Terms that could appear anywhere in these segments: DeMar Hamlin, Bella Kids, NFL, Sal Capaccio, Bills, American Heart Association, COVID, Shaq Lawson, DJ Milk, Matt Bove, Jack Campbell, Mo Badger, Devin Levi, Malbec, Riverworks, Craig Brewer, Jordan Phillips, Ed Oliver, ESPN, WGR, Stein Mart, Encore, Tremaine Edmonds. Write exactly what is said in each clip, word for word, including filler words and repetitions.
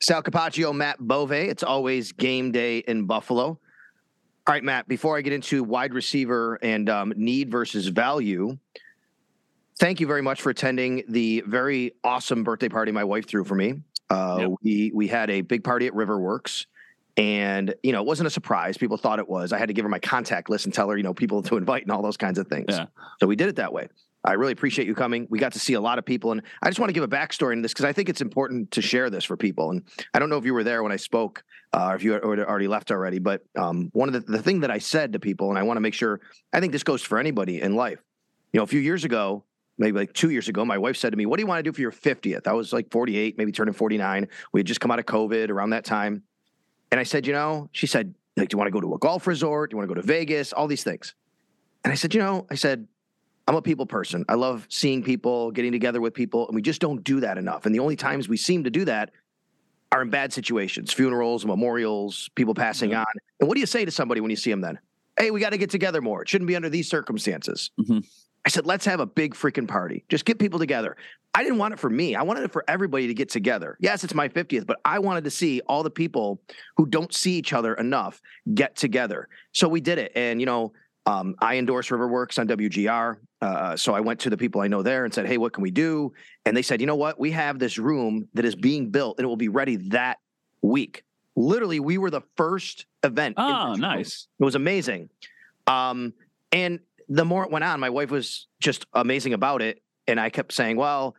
Sal Capaccio, Matt Bove. It's always game day in Buffalo. All right, Matt, before I get into wide receiver and um, need versus value, thank you very much for attending the very awesome birthday party my wife threw for me. Uh, yep. We we had a big party at Riverworks, and, you know, it wasn't a surprise. People thought it was. I had to give her my contact list and tell her, you know, people to invite and all those kinds of things. Yeah. So we did it that way. I really appreciate you coming. We got to see a lot of people, and I just want to give a backstory into this because I think it's important to share this for people. And I don't know if you were there when I spoke uh, or if you had already left already, but um, one of the, the thing that I said to people, and I want to make sure, I think this goes for anybody in life. You know, a few years ago, maybe like two years ago, my wife said to me, what do you want to do for your fiftieth? I was like forty-eight, maybe turning forty-nine. We had just come out of COVID around that time. And I said, you know, she said, like, do you want to go to a golf resort? Do you want to go to Vegas? All these things. And I said, you know, I said, I'm a people person. I love seeing people, getting together with people, and we just don't do that enough. And the only times we seem to do that are in bad situations, funerals, memorials, people passing yeah. on. And what do you say to somebody when you see them then? Hey, we got to get together more. It shouldn't be under these circumstances. Mm-hmm. I said, let's have a big freaking party. Just get people together. I didn't want it for me. I wanted it for everybody to get together. Yes, it's my fiftieth, but I wanted to see all the people who don't see each other enough get together. So we did it. And, you know, Um, I endorse Riverworks on W G R. Uh, so I went to the people I know there and said, hey, what can we do? And they said, you know what? We have this room that is being built and it will be ready that week. Literally, we were the first event. Oh, nice. It was amazing. Um, and the more it went on, my wife was just amazing about it. And I kept saying, well,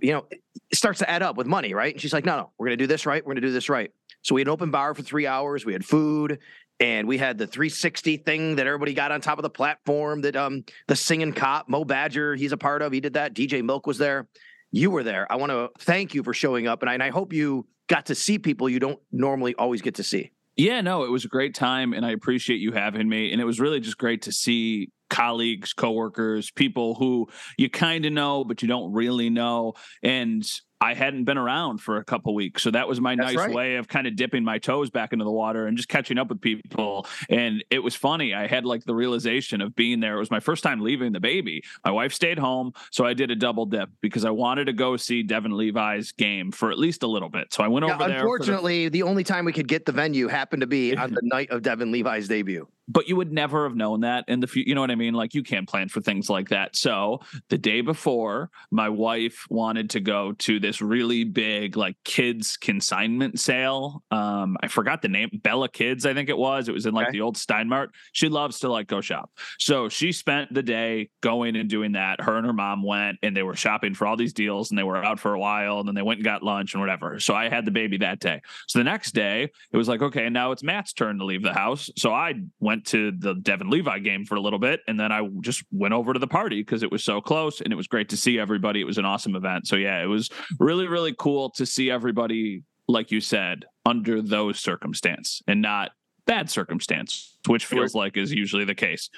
you know, it starts to add up with money, right? And she's like, no, no, we're going to do this right. We're going to do this right. So we had an open bar for three hours. We had food. And we had the three sixty thing that everybody got on top of the platform that um, the singing cop, Mo Badger, he's a part of. He did that. D J Milk was there. You were there. I want to thank you for showing up. And I, and I hope you got to see people you don't normally always get to see. Yeah, no, it was a great time. And I appreciate you having me. And it was really just great to see colleagues, coworkers, people who you kind of know, but you don't really know. And I hadn't been around for a couple of weeks. So that was my That's nice right. way of kind of dipping my toes back into the water and just catching up with people. And it was funny. I had like the realization of being there. It was my first time leaving the baby. My wife stayed home. So I did a double dip because I wanted to go see Devin Levi's game for at least a little bit. So I went yeah, over there. Unfortunately, the-, the only time we could get the venue happened to be on the night of Devin Levi's debut. But you would never have known that in the future. You know what I mean? Like you can't plan for things like that. So the day before, my wife wanted to go to this really big, like kids consignment sale. Um, I forgot the name, Bella Kids. I think it was, it was in like okay. the old Stein Mart. She loves to like go shop. So she spent the day going and doing that. Her and her mom went and they were shopping for all these deals and they were out for a while and then they went and got lunch and whatever. So I had the baby that day. So the next day it was like, okay, now it's Matt's turn to leave the house. So I went to the Devin Levi game for a little bit. And then I just went over to the party because it was so close and it was great to see everybody. It was an awesome event. So yeah, it was really, really cool to see everybody, like you said, under those circumstances and not bad circumstance, which feels like is usually the case.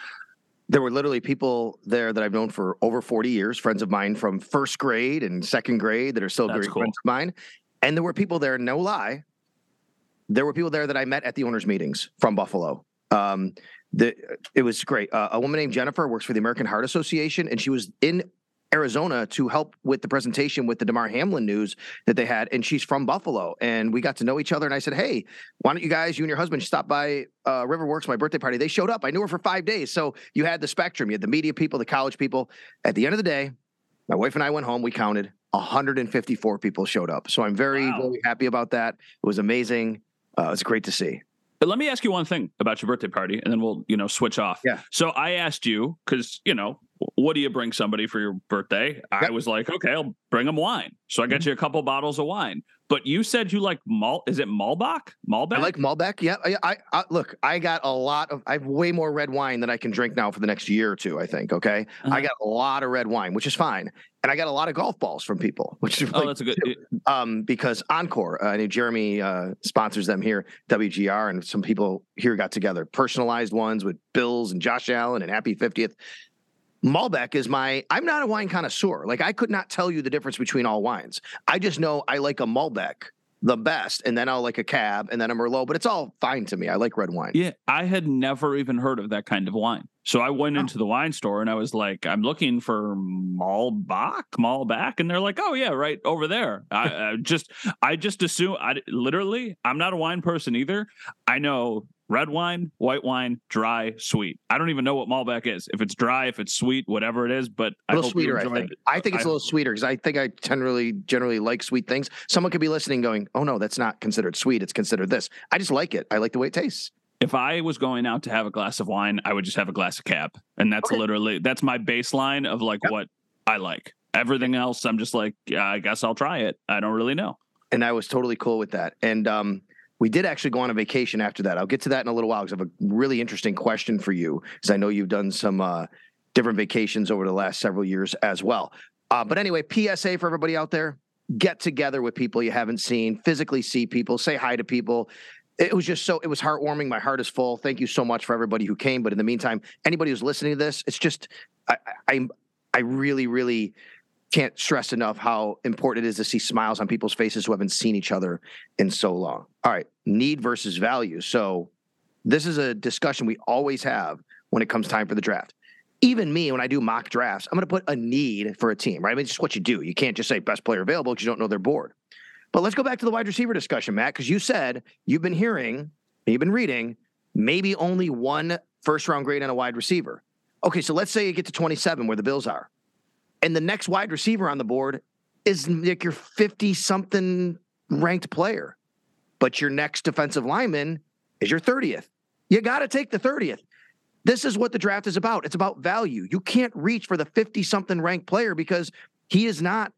There were literally people there that I've known for over forty years, friends of mine from first grade and second grade that are still very cool. friends of mine. And there were people there, no lie. There were people there that I met at the owners' meetings from Buffalo. Um, the, it was great. Uh, a woman named Jennifer works for the American Heart Association, and she was in Arizona to help with the presentation with the DeMar Hamlin news that they had. And she's from Buffalo, and we got to know each other. And I said, hey, why don't you guys, you and your husband, stop by uh, Riverworks, my birthday party. They showed up. I knew her for five days. So you had the spectrum. You had the media people, the college people. At the end of the day, my wife and I went home. We counted one hundred fifty-four people showed up. So I'm very, wow. very happy about that. It was amazing. Uh, it's great to see. But let me ask you one thing about your birthday party, and then we'll, you know, switch off. Yeah. So I asked you, because, you know, what do you bring somebody for your birthday? I yep. was like, okay, I'll bring them wine. So I got mm-hmm. you a couple bottles of wine. But you said you like Mal. Is it Malbec? Malbec? I like Malbec. Yeah. I, I, I look, I got a lot of, I have way more red wine than I can drink now for the next year or two, I think. Okay. Uh-huh. I got a lot of red wine, which is fine. And I got a lot of golf balls from people, which is really oh, that's a good, um, because Encore, uh, I knew Jeremy uh, sponsors them here, W G R, and some people here got together, personalized ones with Bills and Josh Allen and Happy fiftieth. Malbec is my, I'm not a wine connoisseur. Like, I could not tell you the difference between all wines. I just know I like a Malbec the best, and then I'll like a Cab, and then a Merlot, but it's all fine to me. I like red wine. Yeah. I had never even heard of that kind of wine. So I went oh. into the wine store and I was like, I'm looking for Malbec, Malbec. And they're like, oh yeah, right over there. I, I just, I just assume I literally, I'm not a wine person either. I know red wine, white wine, dry, sweet. I don't even know what Malbec is. If it's dry, if it's sweet, whatever it is, but a little I hope sweeter, you I think. It. I think it's I, a little sweeter because I think I generally generally like sweet things. Someone could be listening going, oh no, that's not considered sweet. It's considered this. I just like it. I like the way it tastes. If I was going out to have a glass of wine, I would just have a glass of Cab. And that's okay. literally, that's my baseline of like yep. what I like. Everything else, I'm just like, yeah, I guess I'll try it. I don't really know. And I was totally cool with that. And, um, we did actually go on a vacation after that. I'll get to that in a little while because I have a really interesting question for you, because I know you've done some uh, different vacations over the last several years as well. Uh, but anyway, P S A for everybody out there, get together with people you haven't seen, physically see people, say hi to people. It was just so, it was heartwarming. My heart is full. Thank you so much for everybody who came. But in the meantime, anybody who's listening to this, it's just, I, I, I really, really can't stress enough how important it is to see smiles on people's faces who haven't seen each other in so long. All right. Need versus value. So this is a discussion we always have when it comes time for the draft. Even me, when I do mock drafts, I'm going to put a need for a team, right? I mean, it's just what you do. You can't just say best player available because you don't know their board. But let's go back to the wide receiver discussion, Matt, because you said you've been hearing, you've been reading, maybe only one first round grade on a wide receiver. Okay. So let's say you get to twenty-seven where the Bills are. And the next wide receiver on the board is like your fifty-something ranked player. But your next defensive lineman is your thirtieth. You got to take the thirtieth. This is what the draft is about. It's about value. You can't reach for the fifty-something ranked player because he is not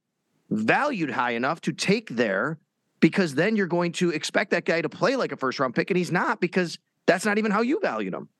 valued high enough to take there, because then you're going to expect that guy to play like a first-round pick, and he's not, because that's not even how you valued him.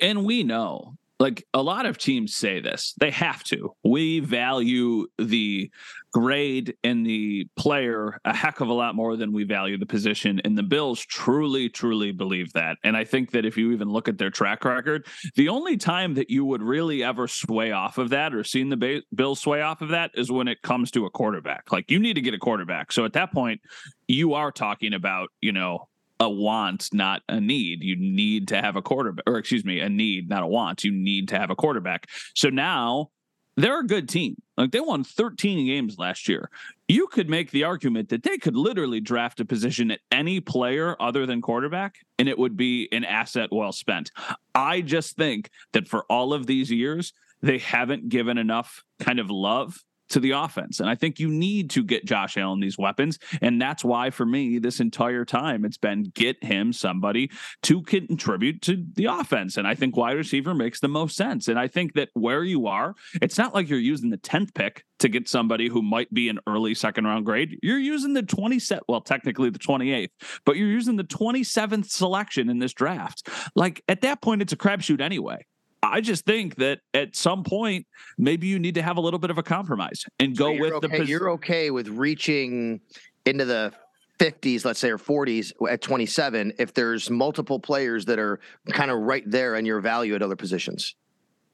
And we know. Like, a lot of teams say this, they have to, we value the grade and the player a heck of a lot more than we value the position. And the Bills truly, truly believe that. And I think that if you even look at their track record, the only time that you would really ever sway off of that or seen the ba- Bills sway off of that is when it comes to a quarterback. Like, you need to get a quarterback. So at that point you are talking about, you know, a want, not a need. You need to have a quarterback, or excuse me, a need, not a want. You need to have a quarterback. So now they're a good team. Like, they won thirteen games last year. You could make the argument that they could literally draft a position at any player other than quarterback, and it would be an asset well spent. I just think that for all of these years, they haven't given enough kind of love to the offense. And I think you need to get Josh Allen these weapons. And that's why, for me, this entire time, it's been get him somebody to contribute to the offense. And I think wide receiver makes the most sense. And I think that where you are, it's not like you're using the tenth pick to get somebody who might be an early second round grade. You're using the twenty-seventh, well, technically the twenty-eighth, but you're using the twenty-seventh selection in this draft. Like, at that point, it's a crapshoot anyway. I just think that at some point, maybe you need to have a little bit of a compromise and go so with okay, the position. You're okay with reaching into the fifties, let's say, or forties at twenty-seven, if there's multiple players that are kind of right there and your value at other positions.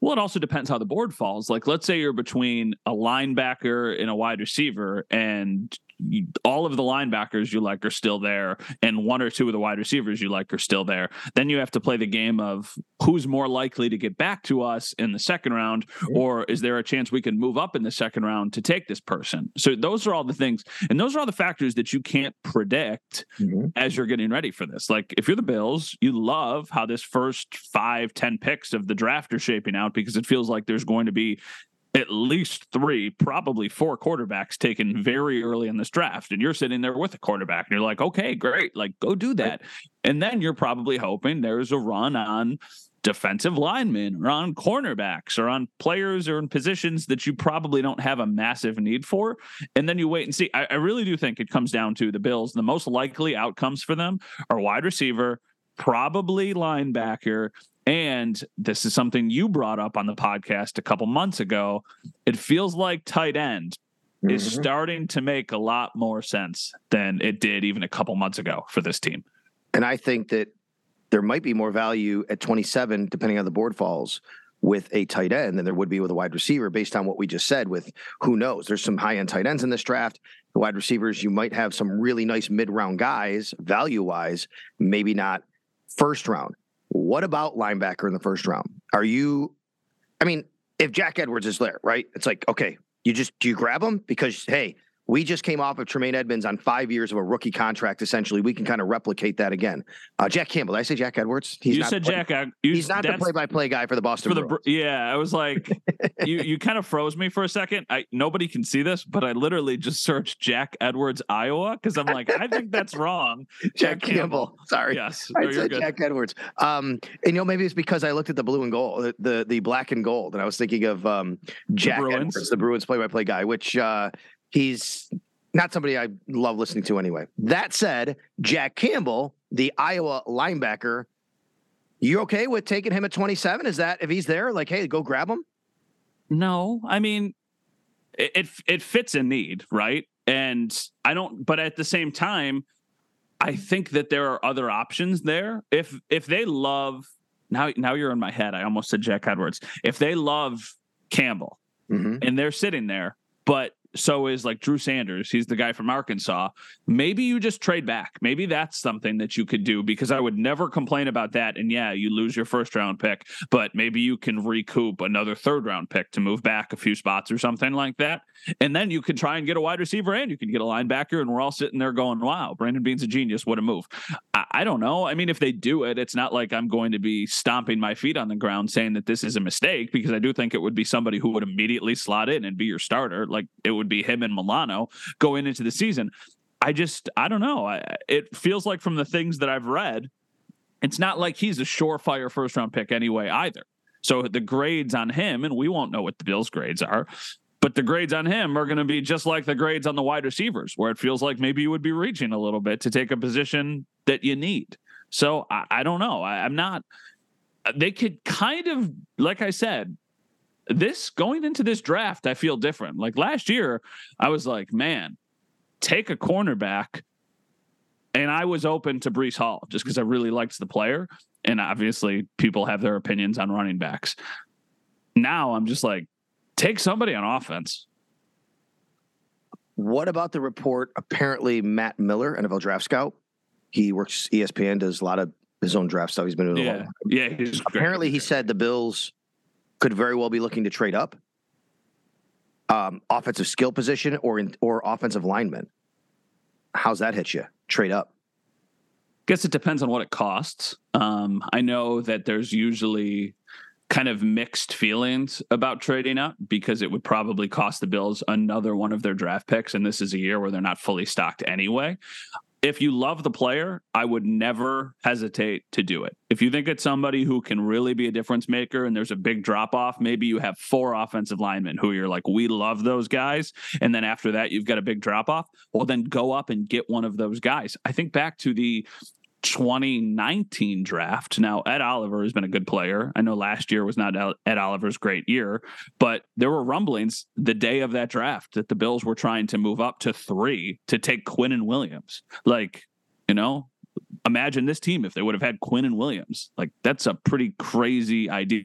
Well, it also depends how the board falls. Like, let's say you're between a linebacker and a wide receiver, and all of the linebackers you like are still there, and one or two of the wide receivers you like are still there. Then you have to play the game of who's more likely to get back to us in the second round, or is there a chance we can move up in the second round to take this person? So those are all the things, and those are all the factors that you can't predict mm-hmm. as you're getting ready for this. Like, if you're the Bills, you love how this first five, ten picks of the draft are shaping out, because it feels like there's going to be at least three, probably four quarterbacks taken very early in this draft. And you're sitting there with a quarterback and you're like, okay, great. Like, go do that. And then you're probably hoping there's a run on defensive linemen or on cornerbacks or on players or in positions that you probably don't have a massive need for. And then you wait and see. I, I really do think it comes down to the Bills. The most likely outcomes for them are wide receiver, probably linebacker. And this is something you brought up on the podcast a couple months ago. It feels like tight end mm-hmm. is starting to make a lot more sense than it did even a couple months ago for this team. And I think that there might be more value at twenty-seven, depending on the board falls, with a tight end than there would be with a wide receiver, based on what we just said with who knows. There's some high-end tight ends in this draft. The wide receivers, you might have some really nice mid-round guys, value-wise, maybe not first round. What about linebacker in the first round? Are you, I mean, if Jack Edwards is there, right? It's like, okay, you just, do you grab him? Because, hey, we just came off of Tremaine Edmonds on five years of a rookie contract. Essentially, we can kind of replicate that again. Uh, Jack Campbell, did I say Jack Edwards? He's you not said play, Jack. I, you, he's not the play-by-play guy for the Boston for the, yeah, I was like, you you kind of froze me for a second. I, nobody can see this, but I literally just searched Jack Edwards, Iowa, because I'm like, I think that's wrong. Jack, Jack Campbell. Campbell. Sorry. Yes. I no, said Jack Edwards. Um, and, you know, maybe it's because I looked at the blue and gold, the the, the black and gold, and I was thinking of um, Jack the Edwards, the Bruins play-by-play guy, which uh, – he's not somebody I love listening to anyway. That said, Jack Campbell, the Iowa linebacker, you okay with taking him at twenty-seven? Is that if he's there, like, hey, go grab him? No, I mean, it, it, it fits a need, right? And I don't, but at the same time, I think that there are other options there. If, if they love, now, now you're in my head. I almost said Jack Edwards. If they love Campbell mm-hmm. and they're sitting there, but so is like Drew Sanders. He's the guy from Arkansas. Maybe you just trade back. Maybe that's something that you could do, because I would never complain about that. And yeah, you lose your first round pick, but maybe you can recoup another third round pick to move back a few spots or something like that. And then you can try and get a wide receiver and you can get a linebacker. And we're all sitting there going, wow, Brandon Bean's a genius. What a move. I, I don't know. I mean, if they do it, it's not like I'm going to be stomping my feet on the ground saying that this is a mistake, because I do think it would be somebody who would immediately slot in and be your starter. Like, it would be him and Milano going into the season. I just, I don't know. I, it feels like from the things that I've read, it's not like he's a surefire first round pick anyway either. So the grades on him, and we won't know what the Bills grades are, but the grades on him are going to be just like the grades on the wide receivers, where it feels like maybe you would be reaching a little bit to take a position that you need. So I, I don't know. I, I'm not, they could kind of, like I said, this going into this draft, I feel different. Like last year, I was like, man, take a cornerback. And I was open to Breece Hall just because I really liked the player. And obviously people have their opinions on running backs. Now I'm just like, take somebody on offense. What about the report? Apparently Matt Miller, N F L draft scout, he works E S P N, does a lot of his own draft stuff. He's been doing a lot. Yeah, he's apparently great. He said the Bills could very well be looking to trade up um, offensive skill position or in, or offensive lineman. How's that hit you? Trade up. Guess it depends on what it costs. Um, I know that there's usually kind of mixed feelings about trading up, because it would probably cost the Bills another one of their draft picks. And this is a year where they're not fully stocked anyway. If you love the player, I would never hesitate to do it. If you think it's somebody who can really be a difference maker and there's a big drop off, maybe you have four offensive linemen who you're like, we love those guys. And then after that, you've got a big drop off. Well, then go up and get one of those guys. I think back to the twenty nineteen draft. Now, Ed Oliver has been a good player. I know last year was not Ed Oliver's great year, but there were rumblings the day of that draft that the Bills were trying to move up to three to take Quinn Williams. Like, you know, imagine this team if they would have had Quinn Williams. Like, that's a pretty crazy idea.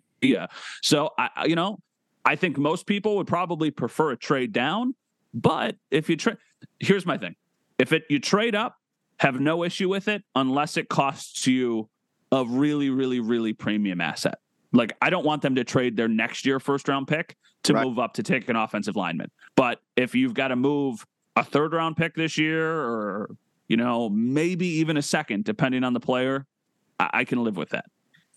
So, I, you know, I think most people would probably prefer a trade down. But if you trade, here's my thing. If it you trade up, have no issue with it unless it costs you a really, really, really premium asset. Like, I don't want them to trade their next year first round pick to right. move up to take an offensive lineman. But if you've got to move a third round pick this year, or, you know, maybe even a second, depending on the player, I, I can live with that.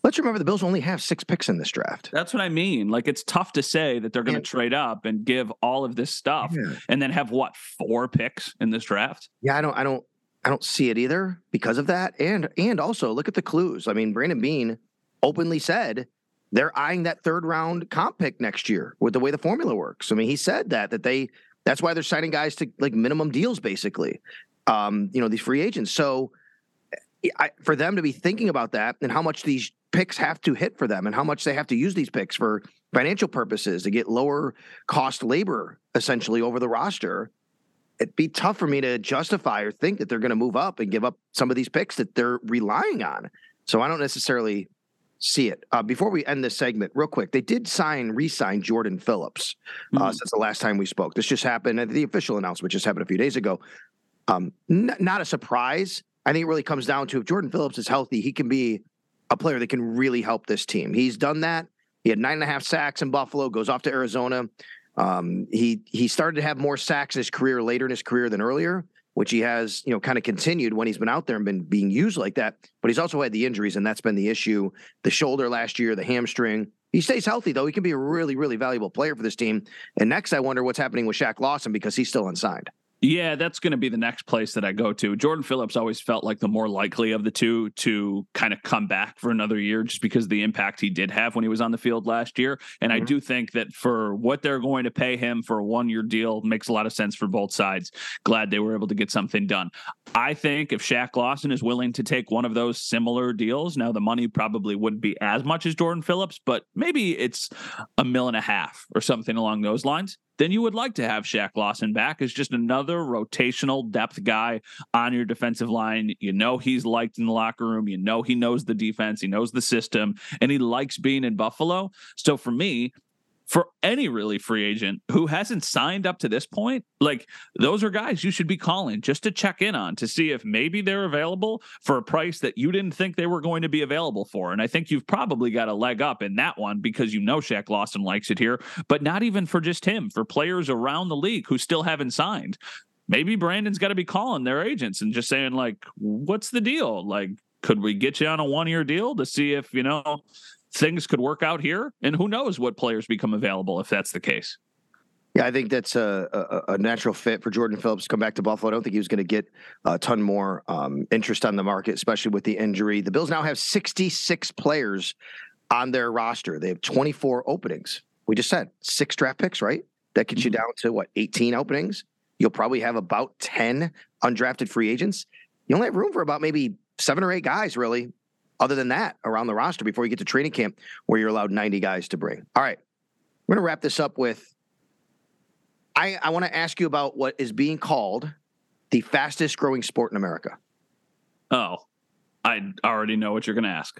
Let's remember the Bills only have six picks in this draft. That's what I mean. Like, it's tough to say that they're going to trade up and give all of this stuff yeah. and then have what, four picks in this draft? Yeah, I don't, I don't, I don't see it either because of that. And, and also look at the clues. I mean, Brandon Bean openly said they're eyeing that third round comp pick next year with the way the formula works. I mean, he said that, that they, that's why they're signing guys to like minimum deals, basically, um, you know, these free agents. So I, for them to be thinking about that and how much these picks have to hit for them and how much they have to use these picks for financial purposes to get lower cost labor essentially over the roster, it'd be tough for me to justify or think that they're going to move up and give up some of these picks that they're relying on. So I don't necessarily see it. Uh, before we end this segment, real quick, they did sign, re-sign Jordan Phillips uh, mm-hmm. since the last time we spoke. This just happened. The official announcement just happened a few days ago. Um, n- not a surprise. I think it really comes down to if Jordan Phillips is healthy, he can be a player that can really help this team. He's done that. He had nine and a half sacks in Buffalo, goes off to Arizona. Um, he, he started to have more sacks in his career later in his career than earlier, which he has, you know, kind of continued when he's been out there and been being used like that, but he's also had the injuries, and that's been the issue. The shoulder last year, the hamstring. He stays healthy though. He can be a really, really valuable player for this team. And next I wonder what's happening with Shaq Lawson because he's still unsigned. Yeah, that's going to be the next place that I go to. Jordan Phillips always felt like the more likely of the two to kind of come back for another year just because of the impact he did have when he was on the field last year. And mm-hmm. I do think that for what they're going to pay him for a one-year deal makes a lot of sense for both sides. Glad they were able to get something done. I think if Shaq Lawson is willing to take one of those similar deals, now the money probably wouldn't be as much as Jordan Phillips, but maybe it's a mil and a half or something along those lines. Then you would like to have Shaq Lawson back as just another rotational depth guy on your defensive line. You know, he's liked in the locker room. You know, he knows the defense, he knows the system, and he likes being in Buffalo. So for me, for any really free agent who hasn't signed up to this point, like those are guys you should be calling just to check in on to see if maybe they're available for a price that you didn't think they were going to be available for. And I think you've probably got a leg up in that one because you know Shaq Lawson likes it here, but not even for just him, for players around the league who still haven't signed. Maybe Brandon's got to be calling their agents and just saying like, what's the deal? Like, could we get you on a one-year deal to see if, you know, things could work out here, and who knows what players become available if that's the case. Yeah, I think that's a, a, a natural fit for Jordan Phillips to come back to Buffalo. I don't think he was going to get a ton more um, interest on the market, especially with the injury. The Bills now have sixty-six players on their roster. They have twenty-four openings. We just said six draft picks, right? That gets you down to what, eighteen openings. You'll probably have about ten undrafted free agents. You only have room for about maybe seven or eight guys, really. Other than that, around the roster before you get to training camp where you're allowed ninety guys to bring. All right, we're going to wrap this up with, I, I want to ask you about what is being called the fastest growing sport in America. Oh, I already know what you're going to ask.